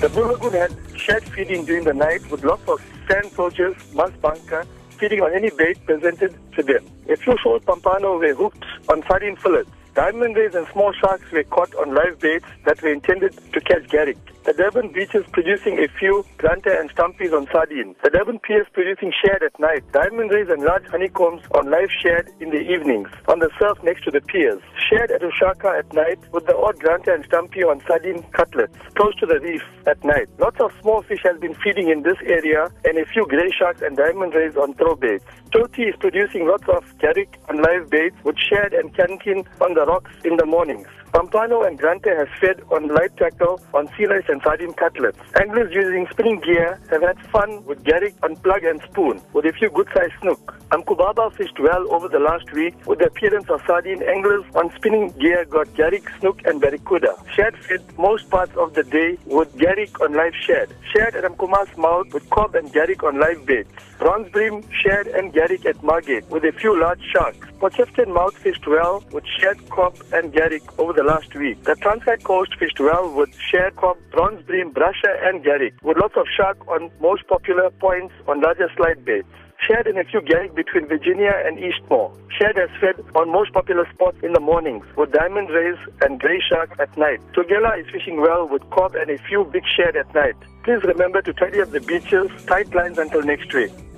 The Bulhogun had shared feeding during the night with lots of sand soldiers, mass bunker, feeding on any bait presented to them. A few short Pampano were hooked on sardine fillets. Diamond rays and small sharks were caught on live baits that were intended to catch garrick. The Durban beaches producing a few granta and stumpies on sardine. The Durban piers producing shad at night. Diamond rays and large honeycombs on live shad in the evenings on the surf next to the piers. Shad at Ushaka at night with the odd granta and stumpy on sardine cutlets close to the reef at night. Lots of small fish has been feeding in this area and a few grey sharks and diamond rays on throw baits. Toti is producing lots of garrick on live baits with shad and cankin on the rocks in the mornings. Pampano and granta has fed on light tackle on sea lice and sardine cutlets. Anglers using spinning gear have had fun with garrick on plug and spoon with a few good-sized snook. Amkubaba fished well over the last week with the appearance of sardine. Anglers on spinning gear got garrick, snook and barracuda. Shad fed most parts of the day with garrick on live shad. Shad at Amkuma's mouth with cob and garrick on live baits. Bronzebrim, shad and garrick at Margate with a few large sharks. Potchefstroom mouth fished well with shad, cob and garrick over the last week. The Transnet coast fished well with shad, cob, bronzebrim, brasher and garrick with lots of shark on most popular points on larger slide baits. Shad and a few garrick between Virginia and Eastmore. Shad has fed on most popular spots in the mornings with diamond rays and grey sharks at night. Tugela is fishing well with cob and a few big shad at night. Please remember to tidy up the beaches, tight lines until next week.